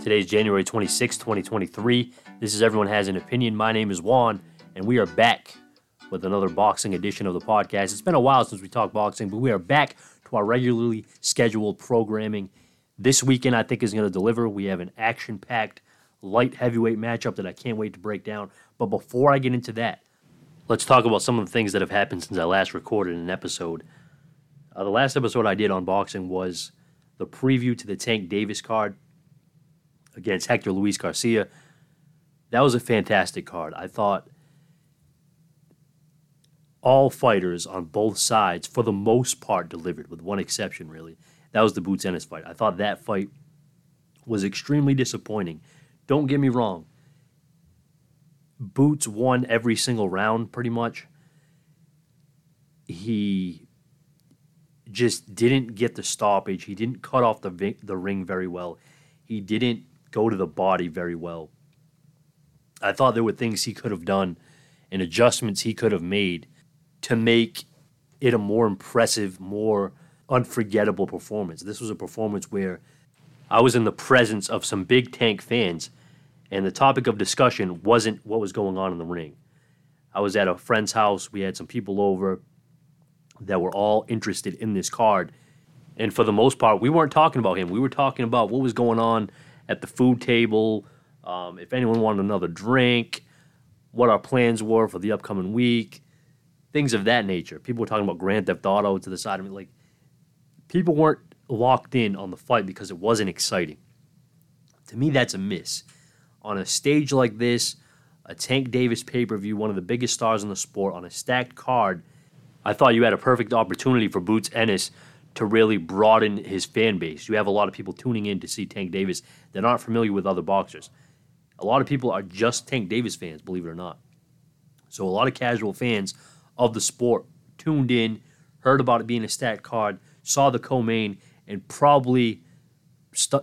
Today is January 26, 2023. This is Everyone Has an Opinion. My name is Juan, and we are back with another boxing edition of the podcast. It's been a while since we talked boxing, but we are back to our regularly scheduled programming. This weekend, I think, is going to deliver. We have an action-packed light heavyweight matchup that I can't wait to break down. But before I get into that, let's talk about some of the things that have happened since I last recorded an episode. The last episode I did on boxing was the preview to the Tank Davis card against Hector Luis Garcia. That was a fantastic card. I thought all fighters on both sides, for the most part, delivered, with one exception, really. That was the Boots Ennis fight. I thought that fight was extremely disappointing. Don't get me wrong. Boots won every single round, pretty much. He just didn't get the stoppage. He didn't cut off the ring very well. He didn't go to the body very well. I thought there were things he could have done and adjustments he could have made to make it a more impressive, more unforgettable performance. This was a performance where I was in the presence of some big Tank fans, and the topic of discussion wasn't what was going on in the ring. I was at a friend's house. We had some people over that were all interested in this card. And for the most part, we weren't talking about him. We were talking about what was going on at the food table, if anyone wanted another drink, what our plans were for the upcoming week, things of that nature. People were talking about Grand Theft Auto to the side of me. Like, people weren't locked in on the fight because it wasn't exciting. To me, that's a miss. On a stage like this, a Tank Davis pay-per-view, one of the biggest stars in the sport, on a stacked card, I thought you had a perfect opportunity for Boots Ennis to really broaden his fan base. You have a lot of people tuning in to see Tank Davis that aren't familiar with other boxers. A lot of people are just Tank Davis fans, believe it or not. So a lot of casual fans of the sport tuned in, heard about it being a stacked card, saw the co-main, and probably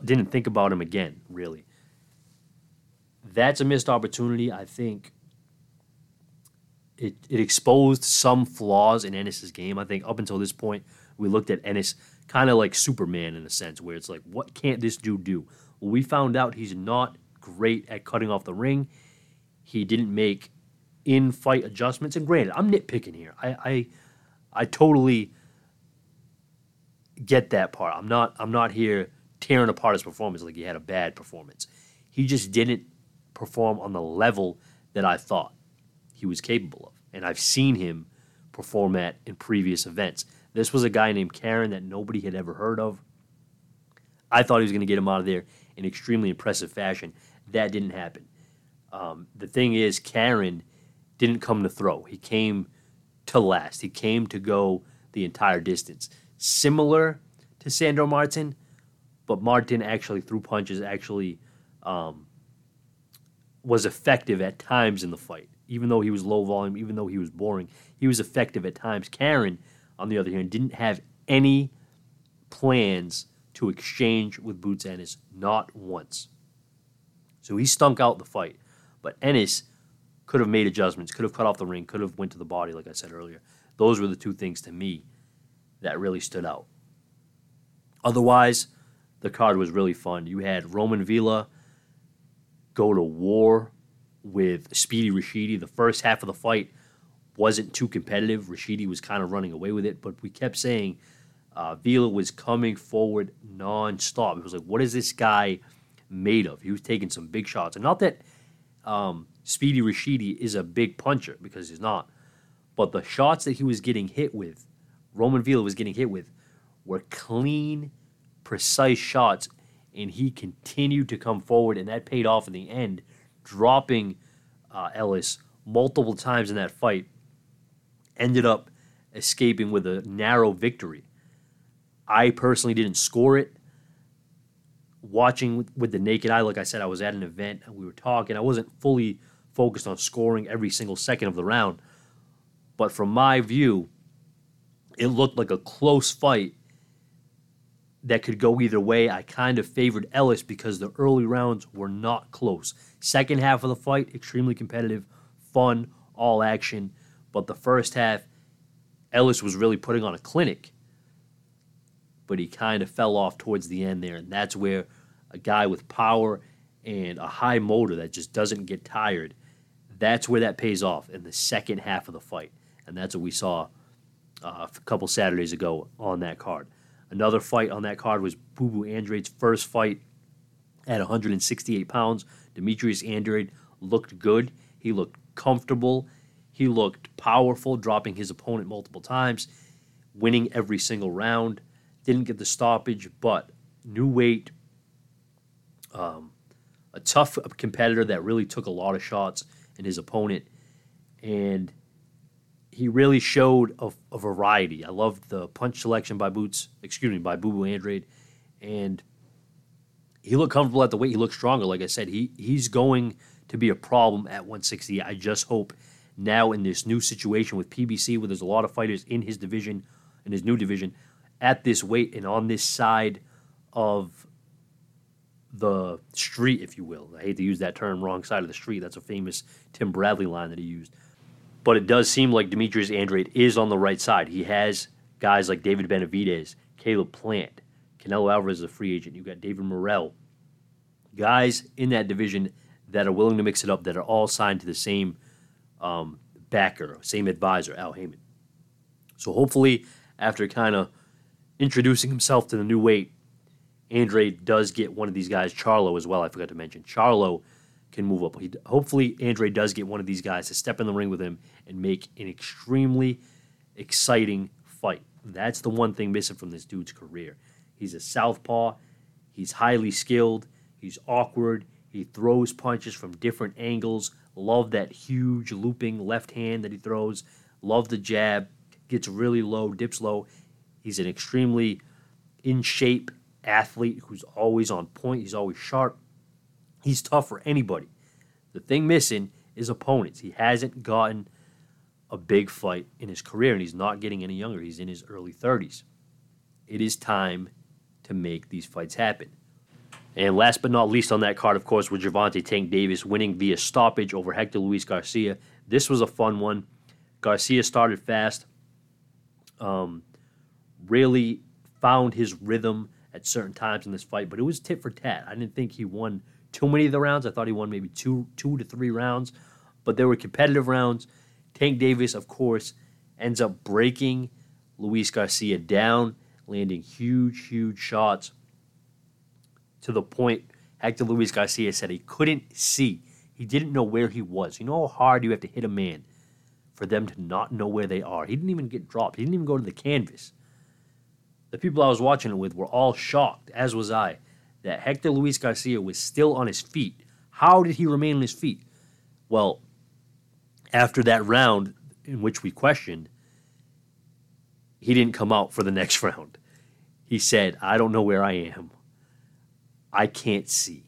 didn't think about him again, really. That's a missed opportunity. I think it exposed some flaws in Ennis's game. I think up until this point, we looked at Ennis kind of like Superman in a sense, where it's like, what can't this dude do? Well, we found out he's not great at cutting off the ring. He didn't make in-fight adjustments. And granted, I'm nitpicking here. I totally get that part. I'm not here tearing apart his performance like he had a bad performance. He just didn't perform on the level that I thought he was capable of. And I've seen him perform at in previous events. This was a guy named Karen that nobody had ever heard of. I thought he was going to get him out of there in extremely impressive fashion. That didn't happen. The thing is, Karen didn't come to throw. He came to last. He came to go the entire distance. Similar to Sandro Martin, but Martin actually threw punches, was effective at times in the fight. Even though he was low volume, even though he was boring, he was effective at times. Karen, on the other hand, didn't have any plans to exchange with Boots Ennis, not once. So he stunk out the fight. But Ennis could have made adjustments, could have cut off the ring, could have went to the body, like I said earlier. Those were the two things to me that really stood out. Otherwise, the card was really fun. You had Roman Vila go to war with Speedy Rashidi. The first half of the fight wasn't too competitive. Rashidi was kind of running away with it, but we kept saying Vila was coming forward nonstop. It was like, what is this guy made of? He was taking some big shots. And not that Speedy Rashidi is a big puncher, because he's not, but the shots that he was getting hit with, Roman Vila was getting hit with, were clean, precise shots, and he continued to come forward, and that paid off in the end, dropping Ellis multiple times in that fight. Ended up escaping with a narrow victory. I personally didn't score it. Watching with the naked eye, like I said, I was at an event and we were talking. I wasn't fully focused on scoring every single second of the round. But from my view, it looked like a close fight that could go either way. I kind of favored Ellis because the early rounds were not close. Second half of the fight, extremely competitive, fun, all action. But the first half, Ellis was really putting on a clinic. But he kind of fell off towards the end there. And that's where a guy with power and a high motor that just doesn't get tired, that's where that pays off in the second half of the fight. And that's what we saw a couple Saturdays ago on that card. Another fight on that card was Bubu Andrade's first fight at 168 pounds. Demetrius Andrade looked good. He looked comfortable. He looked powerful, dropping his opponent multiple times, winning every single round. Didn't get the stoppage, but new weight, a tough competitor that really took a lot of shots in his opponent, and he really showed a variety. I loved the punch selection by Bubu Andrade, and he looked comfortable at the weight. He looked stronger. Like I said, he's going to be a problem at 160. I just hope now in this new situation with PBC, where there's a lot of fighters in his division, in his new division, at this weight and on this side of the street, if you will. I hate to use that term, wrong side of the street. That's a famous Tim Bradley line that he used. But it does seem like Demetrius Andrade is on the right side. He has guys like David Benavidez, Caleb Plant, Canelo Alvarez is a free agent. You've got David Morrell. Guys in that division that are willing to mix it up, that are all signed to the same backer, same advisor, Al Heyman. So hopefully, after kind of introducing himself to the new weight, Andrade does get one of these guys. Charlo as well, I forgot to mention. Charlo can move up. Hopefully, Andrade does get one of these guys to step in the ring with him and make an extremely exciting fight. That's the one thing missing from this dude's career. He's a southpaw. He's highly skilled. He's awkward. He throws punches from different angles. Love that huge looping left hand that he throws. Love the jab. Gets really low, dips low. He's an extremely in-shape athlete who's always on point. He's always sharp. He's tough for anybody. The thing missing is opponents. He hasn't gotten a big fight in his career, and he's not getting any younger. He's in his early 30s. It is time to make these fights happen. And last but not least on that card, of course, was Gervonta Tank Davis winning via stoppage over Hector Luis Garcia. This was a fun one. Garcia started fast, really found his rhythm at certain times in this fight, but it was tit for tat. I didn't think he won too many of the rounds. I thought he won maybe two to three rounds, but there were competitive rounds. Tank Davis, of course, ends up breaking Luis Garcia down, landing huge, huge shots to the point Hector Luis Garcia said he couldn't see. He didn't know where he was. You know how hard you have to hit a man for them to not know where they are. He didn't even get dropped. He didn't even go to the canvas. The people I was watching it with were all shocked, as was I, that Hector Luis Garcia was still on his feet. How did he remain on his feet? Well, after that round in which we questioned, he didn't come out for the next round. He said, "I don't know where I am. I can't see."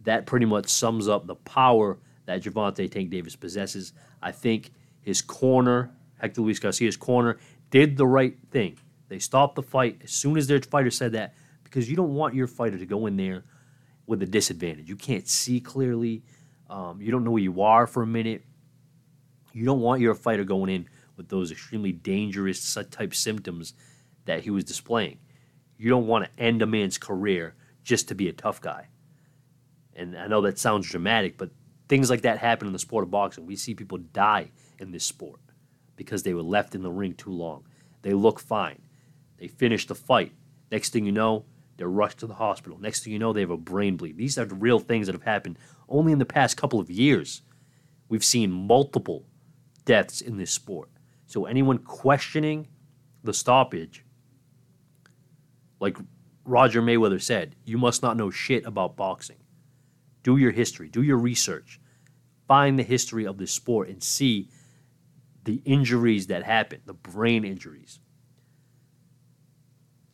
That pretty much sums up the power that Gervonta Tank Davis possesses. I think his corner, Hector Luis Garcia's corner, did the right thing. They stopped the fight as soon as their fighter said that, because you don't want your fighter to go in there with a disadvantage. You can't see clearly. You don't know where you are for a minute. You don't want your fighter going in with those extremely dangerous type symptoms that he was displaying. You don't want to end a man's career just to be a tough guy. And I know that sounds dramatic, but things like that happen in the sport of boxing. We see people die in this sport because they were left in the ring too long. They look fine. They finish the fight. Next thing you know, they're rushed to the hospital. Next thing you know, they have a brain bleed. These are the real things that have happened only in the past couple of years. We've seen multiple deaths in this sport. So anyone questioning the stoppage, like Roger Mayweather said, you must not know shit about boxing. Do your history. Do your research. Find the history of this sport and see the injuries that happen, the brain injuries.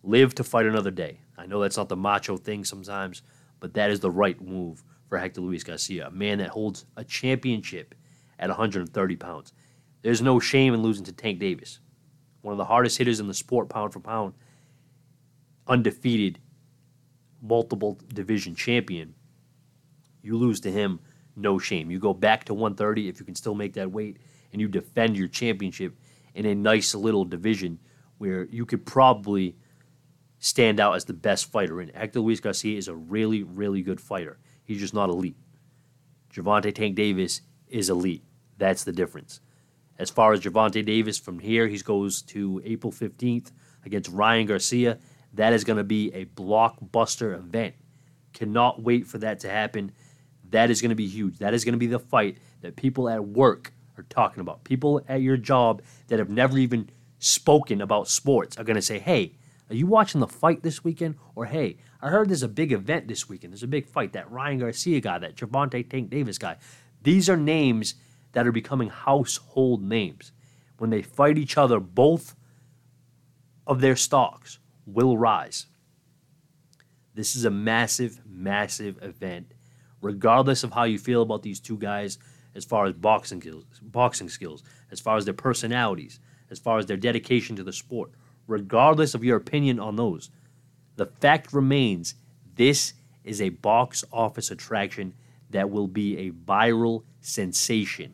Live to fight another day. I know that's not the macho thing sometimes, but that is the right move for Hector Luis Garcia, a man that holds a championship at 130 pounds. There's no shame in losing to Tank Davis, one of the hardest hitters in the sport, pound for pound, undefeated, multiple division champion. You lose to him no shame. You go back to 130 if you can still make that weight, and you defend your championship in a nice little division where you could probably stand out as the best fighter in it. Hector Luis Garcia is a really, really good fighter. He's just not elite. Gervonta Tank Davis is elite. That's the difference. As far as Gervonta Davis, from here, he goes to April 15th against Ryan Garcia. That is going to be a blockbuster event. Cannot wait for that to happen. That is going to be huge. That is going to be the fight that people at work are talking about. People at your job that have never even spoken about sports are going to say, hey, are you watching the fight this weekend? Or, hey, I heard there's a big event this weekend. There's a big fight. That Ryan Garcia guy, that Gervonta Tank Davis guy. These are names that are becoming household names. When they fight each other, both of their stocks will rise. This is a massive, massive event. Regardless of how you feel about these two guys as far as boxing skills, as far as their personalities, as far as their dedication to the sport, regardless of your opinion on those, the fact remains this is a box office attraction that will be a viral sensation.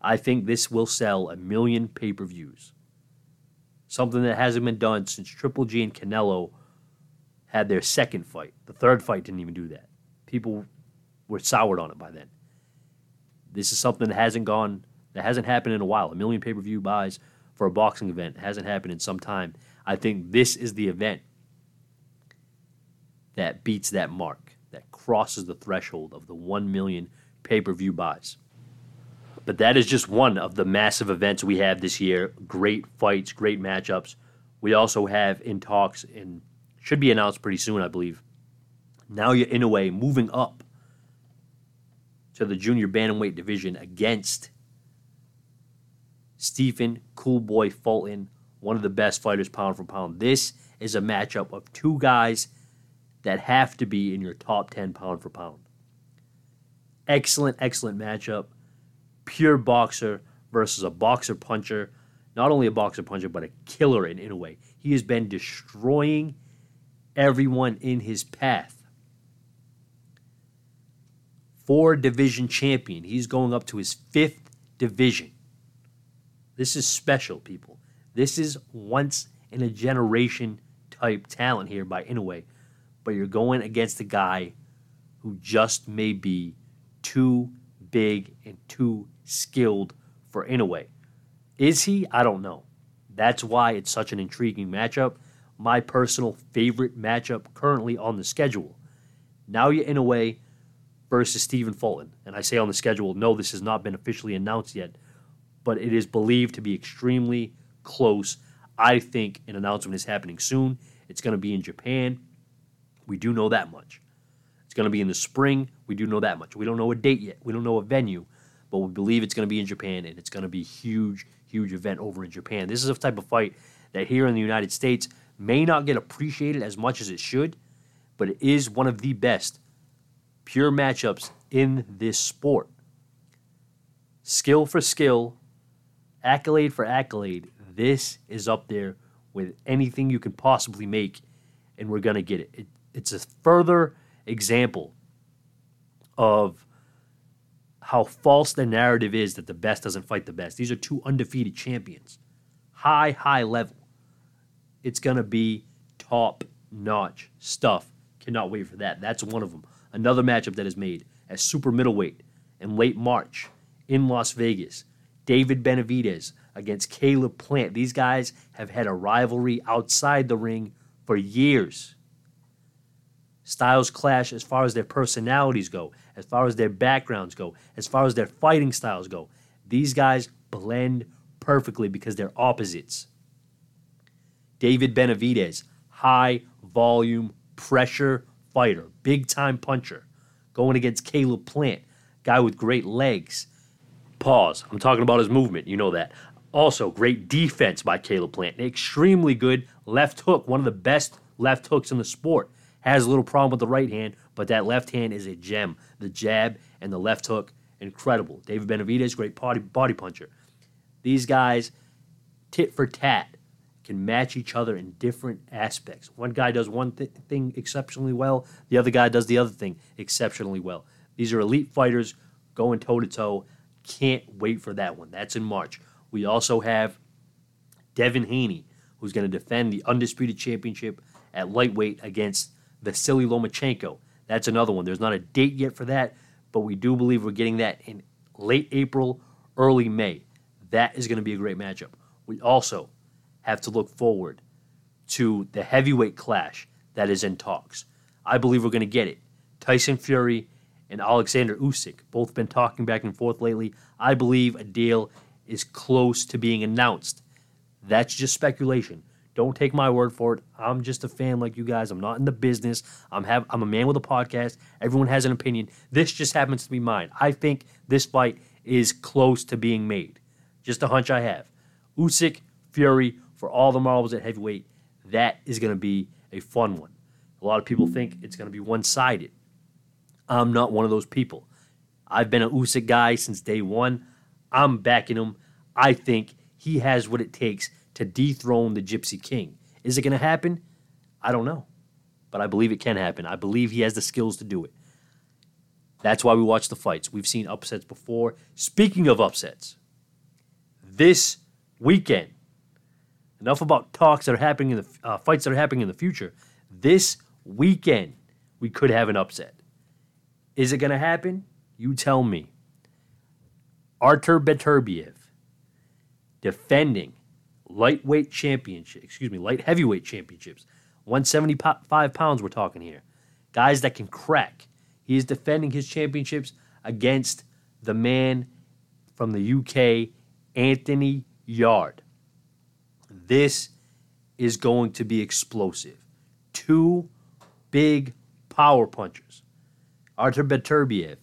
I think this will sell 1 million pay-per-views. Something that hasn't been done since Triple G and Canelo had their second fight. The third fight didn't even do that. People were soured on it by then. This is something that hasn't happened in a while. 1 million pay-per-view buys for a boxing event. It hasn't happened in some time. I think this is the event that beats that mark, that crosses the threshold of the 1 million pay-per-view buys. But that is just one of the massive events we have this year. Great fights, great matchups. We also have in talks, and should be announced pretty soon, I believe, Naoya Inoue moving up to the junior bantamweight division against Stephen "Coolboy" Fulton, one of the best fighters pound for pound. This is a matchup of two guys that have to be in your top 10 pound for pound. Excellent, excellent matchup. Pure boxer versus a boxer puncher. Not only a boxer puncher, but a killer in Inoue. He has been destroying everyone in his path. 4-division champion. He's going up to his 5th division. This is special, people. This is once in a generation type talent here by Inoue. But you're going against a guy who just may be too big and too skilled for Inoue. Is he? I don't know. That's why it's such an intriguing matchup. My personal favorite matchup currently on the schedule. Naoya Inoue versus Stephen Fulton. And I say on the schedule, no, this has not been officially announced yet, but it is believed to be extremely close. I think an announcement is happening soon. It's going to be in Japan. We do know that much. It's going to be in the spring. We do know that much. We don't know a date yet. We don't know a venue, but we believe it's going to be in Japan, and it's going to be a huge, huge event over in Japan. This is a type of fight that here in the United States may not get appreciated as much as it should, but it is one of the best pure matchups in this sport. Skill for skill, accolade for accolade, this is up there with anything you can possibly make, and we're going to get it. It's a further example of how false the narrative is that the best doesn't fight the best. These are two undefeated champions. High, high level. It's going to be top-notch stuff. Cannot wait for that. That's one of them. Another matchup that is made as super middleweight in late March in Las Vegas. David Benavidez against Caleb Plant. These guys have had a rivalry outside the ring for years. Styles clash as far as their personalities go, as far as their backgrounds go, as far as their fighting styles go. These guys blend perfectly because they're opposites. David Benavidez, high volume pressure fighter, big time puncher, going against Caleb Plant, guy with great legs. Pause. I'm talking about his movement. You know that. Also, great defense by Caleb Plant. Extremely good left hook, one of the best left hooks in the sport. Has a little problem with the right hand, but that left hand is a gem. The jab and the left hook, incredible. David Benavidez, great body puncher. These guys, tit for tat, can match each other in different aspects. One guy does one thing exceptionally well. The other guy does the other thing exceptionally well. These are elite fighters going toe-to-toe. Can't wait for that one. That's in March. We also have Devin Haney, who's going to defend the Undisputed Championship at lightweight against Vasily Lomachenko. That's another one. There's not a date yet for that, but we do believe we're getting that in late April, early May. That is going to be a great matchup. We also have to look forward to the heavyweight clash that is in talks. I believe we're going to get it. Tyson Fury and Alexander Usyk, both been talking back and forth lately. I believe a deal is close to being announced. That's just speculation. Don't take my word for it. I'm just a fan like you guys. I'm not in the business. I'm a man with a podcast. Everyone has an opinion. This just happens to be mine. I think this fight is close to being made. Just a hunch I have. Usyk, Fury, for all the marbles at heavyweight, that is going to be a fun one. A lot of people think it's going to be one-sided. I'm not one of those people. I've been an Usyk guy since day one. I'm backing him. I think he has what it takes to dethrone the Gypsy King. Is it going to happen? I don't know. But I believe it can happen. I believe he has the skills to do it. That's why we watch the fights. We've seen upsets before. Speaking of upsets, this weekend, enough about talks that are happening in the fights that are happening in the future. This weekend, we could have an upset. Is it going to happen? You tell me. Artur Beterbiev defending light heavyweight championships. 175 pounds we're talking here. Guys that can crack. He is defending his championships against the man from the UK, Anthony Yarde. This is going to be explosive. Two big power punchers. Artur Beterbiev,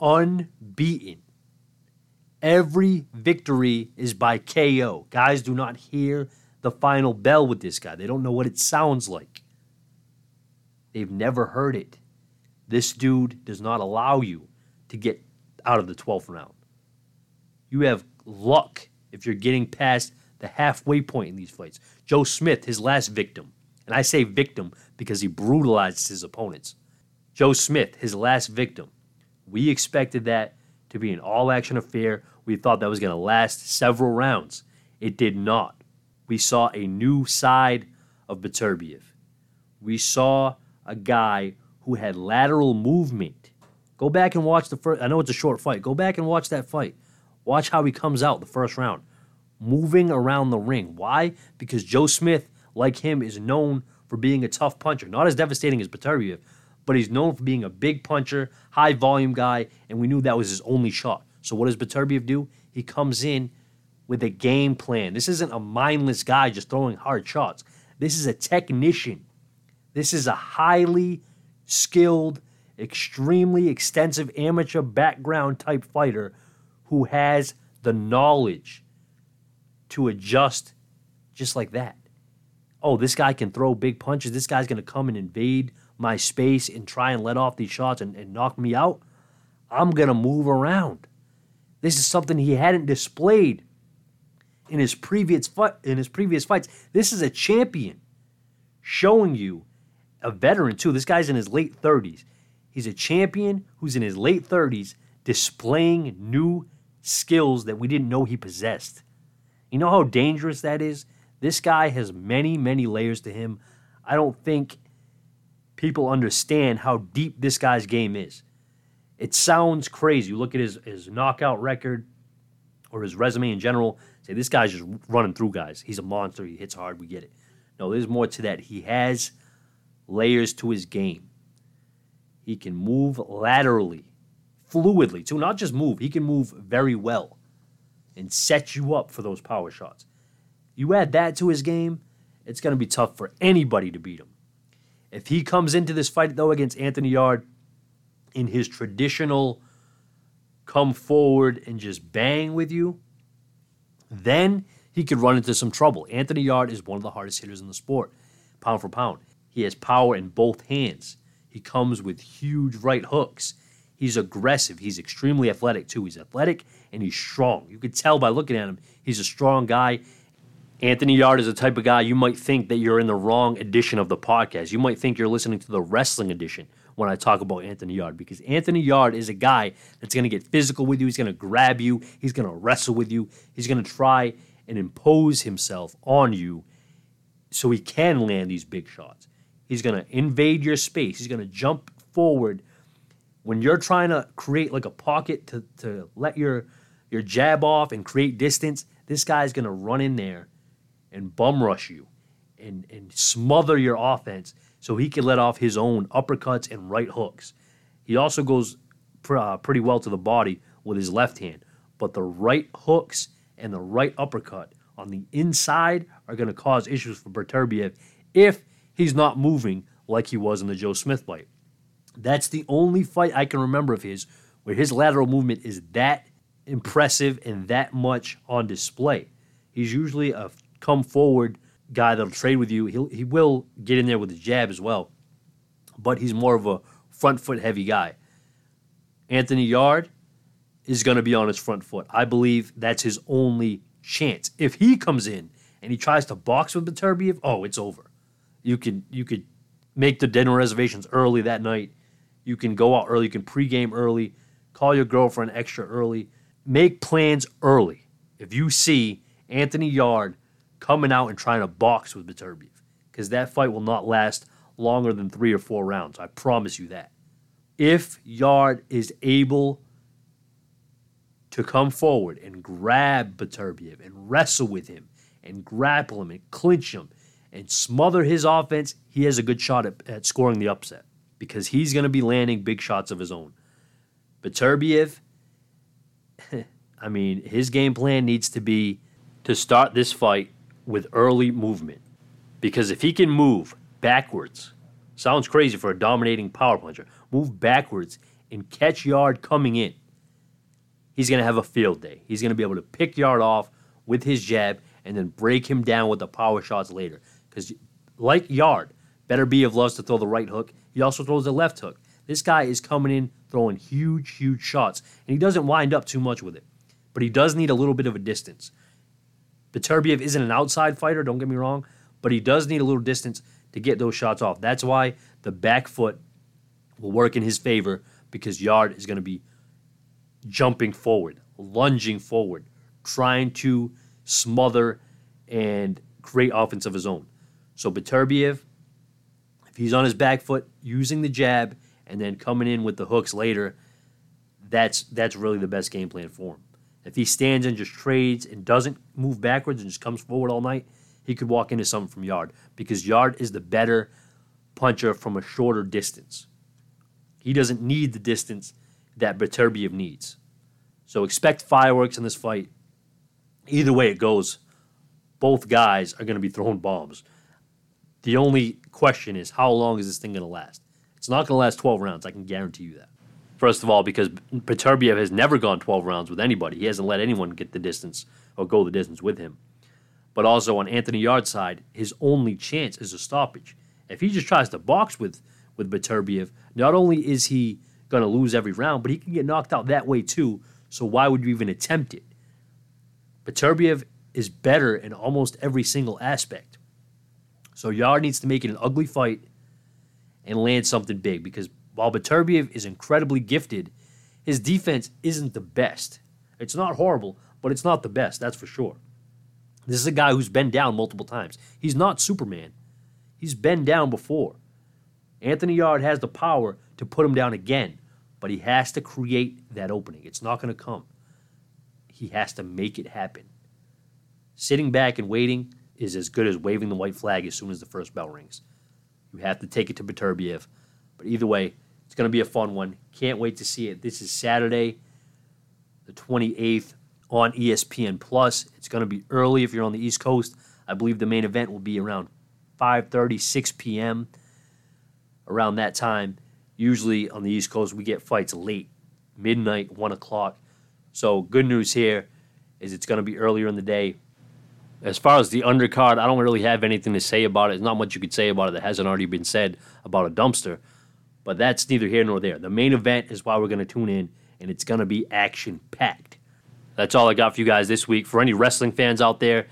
unbeaten. Every victory is by KO. Guys do not hear the final bell with this guy. They don't know what it sounds like. They've never heard it. This dude does not allow you to get out of the 12th round. You have luck if you're getting past the halfway point in these fights. Joe Smith, his last victim, and I say victim because he brutalized his opponents. Joe Smith, his last victim. We expected that to be an all-action affair. We thought that was going to last several rounds. It did not. We saw a new side of Beterbiev. We saw a guy who had lateral movement. Go back and watch the first. I know it's a short fight. Go back and watch that fight. Watch how he comes out the first round, moving around the ring. Why? Because Joe Smith, like him, is known for being a tough puncher. Not as devastating as Beterbiev, but he's known for being a big puncher, high-volume guy, and we knew that was his only shot. So what does Beterbiev do? He comes in with a game plan. This isn't a mindless guy just throwing hard shots. This is a technician. This is a highly skilled, extremely extensive amateur background-type fighter who has the knowledge to adjust just like that. Oh, this guy can throw big punches. This guy's going to come and invade my space and try and let off these shots and knock me out. I'm going to move around. This is something he hadn't displayed in his previous fights. This is a champion showing you, a veteran too. This guy's in his late 30s. He's a champion who's in his late 30s displaying new skills that we didn't know he possessed. You know how dangerous that is? This guy has many, many layers to him. I don't think people understand how deep this guy's game is. It sounds crazy. You look at his knockout record or his resume in general, say this guy's just running through guys. He's a monster. He hits hard. We get it. No, there's more to that. He has layers to his game. He can move laterally, fluidly, too. Not just move. He can move very well and set you up for those power shots. You add that to his game, it's going to be tough for anybody to beat him. If he comes into this fight, though, against Anthony Yarde in his traditional come forward and just bang with you, then he could run into some trouble. Anthony Yarde is one of the hardest hitters in the sport, pound for pound. He has power in both hands. He comes with huge right hooks. He's aggressive. He's extremely athletic, too. He's athletic and he's strong. You could tell by looking at him, he's a strong guy. Anthony Yarde is the type of guy you might think that you're in the wrong edition of the podcast. You might think you're listening to the wrestling edition when I talk about Anthony Yarde, because Anthony Yarde is a guy that's going to get physical with you. He's going to grab you. He's going to wrestle with you. He's going to try and impose himself on you so he can land these big shots. He's going to invade your space. He's going to jump forward when you're trying to create like a pocket to let your jab off and create distance. This guy's going to run in there and bum rush you and smother your offense so he can let off his own uppercuts and right hooks. He also goes pretty well to the body with his left hand, but the right hooks and the right uppercut on the inside are going to cause issues for Beterbiev if he's not moving like he was in the Joe Smith fight. That's the only fight I can remember of his where his lateral movement is that impressive and that much on display. He's usually a come-forward guy that'll trade with you. He will get in there with his jab as well, but he's more of a front-foot heavy guy. Anthony Yarde is going to be on his front foot. I believe that's his only chance. If he comes in and he tries to box with Beterbiev, oh, it's over. You could make the dinner reservations early that night. You can go out early. You can pregame early. Call your girlfriend extra early. Make plans early if you see Anthony Yarde coming out and trying to box with Beterbiev, because that fight will not last longer than 3 or 4 rounds. I promise you that. If Yarde is able to come forward and grab Beterbiev and wrestle with him and grapple him and clinch him and smother his offense, he has a good shot at scoring the upset, because he's going to be landing big shots of his own. Beterbiev, I mean, his game plan needs to be to start this fight with early movement, because if he can move backwards, sounds crazy for a dominating power puncher, move backwards and catch Yarde coming in, he's going to have a field day. He's going to be able to pick Yarde off with his jab and then break him down with the power shots later. Because like Yarde, Beterbiev loves to throw the right hook. He also throws the left hook. This guy is coming in throwing huge, huge shots, and he doesn't wind up too much with it. But he does need a little bit of a distance. Beterbiev isn't an outside fighter, don't get me wrong, but he does need a little distance to get those shots off. That's why the back foot will work in his favor, because Yarde is going to be jumping forward, lunging forward, trying to smother and create offense of his own. So Beterbiev, if he's on his back foot, using the jab and then coming in with the hooks later, that's really the best game plan for him. If he stands and just trades and doesn't move backwards and just comes forward all night, he could walk into something from Yarde, because Yarde is the better puncher from a shorter distance. He doesn't need the distance that Beterbiev needs. So expect fireworks in this fight. Either way it goes, both guys are going to be throwing bombs. The only question is, how long is this thing going to last? It's not going to last 12 rounds. I can guarantee you that. First of all, because Beterbiev has never gone 12 rounds with anybody. He hasn't let anyone get the distance or go the distance with him. But also on Anthony Yarde's side, his only chance is a stoppage. If he just tries to box with Beterbiev, not only is he going to lose every round, but he can get knocked out that way too, so why would you even attempt it? Beterbiev is better in almost every single aspect. So Yarde needs to make it an ugly fight and land something big, because while Beterbiev is incredibly gifted, his defense isn't the best. It's not horrible, but it's not the best, that's for sure. This is a guy who's been down multiple times. He's not Superman. He's been down before. Anthony Yarde has the power to put him down again, but he has to create that opening. It's not going to come. He has to make it happen. Sitting back and waiting is as good as waving the white flag as soon as the first bell rings. You have to take it to Beterbiev. But either way, it's going to be a fun one. Can't wait to see it. This is Saturday, the 28th, on ESPN+. It's going to be early if you're on the East Coast. I believe the main event will be around 5:30, 6 p.m. Around that time, usually on the East Coast, we get fights late, midnight, 1 o'clock. So good news here is it's going to be earlier in the day. As far as the undercard, I don't really have anything to say about it. There's not much you could say about it that hasn't already been said about a dumpster. But that's neither here nor there. The main event is why we're going to tune in, and it's going to be action-packed. That's all I got for you guys this week. For any wrestling fans out there,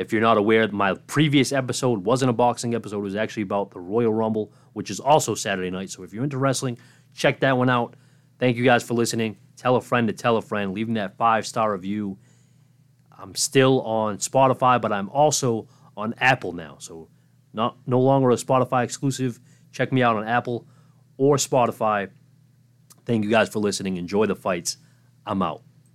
If you're not aware, my previous episode wasn't a boxing episode. It was actually about the Royal Rumble, which is also Saturday night. So if you're into wrestling, check that one out. Thank you guys for listening. Tell a friend to tell a friend. Leaving that 5-star review. I'm still on Spotify, but I'm also on Apple now. So no longer a Spotify exclusive. Check me out on Apple or Spotify. Thank you guys for listening. Enjoy the fights. I'm out.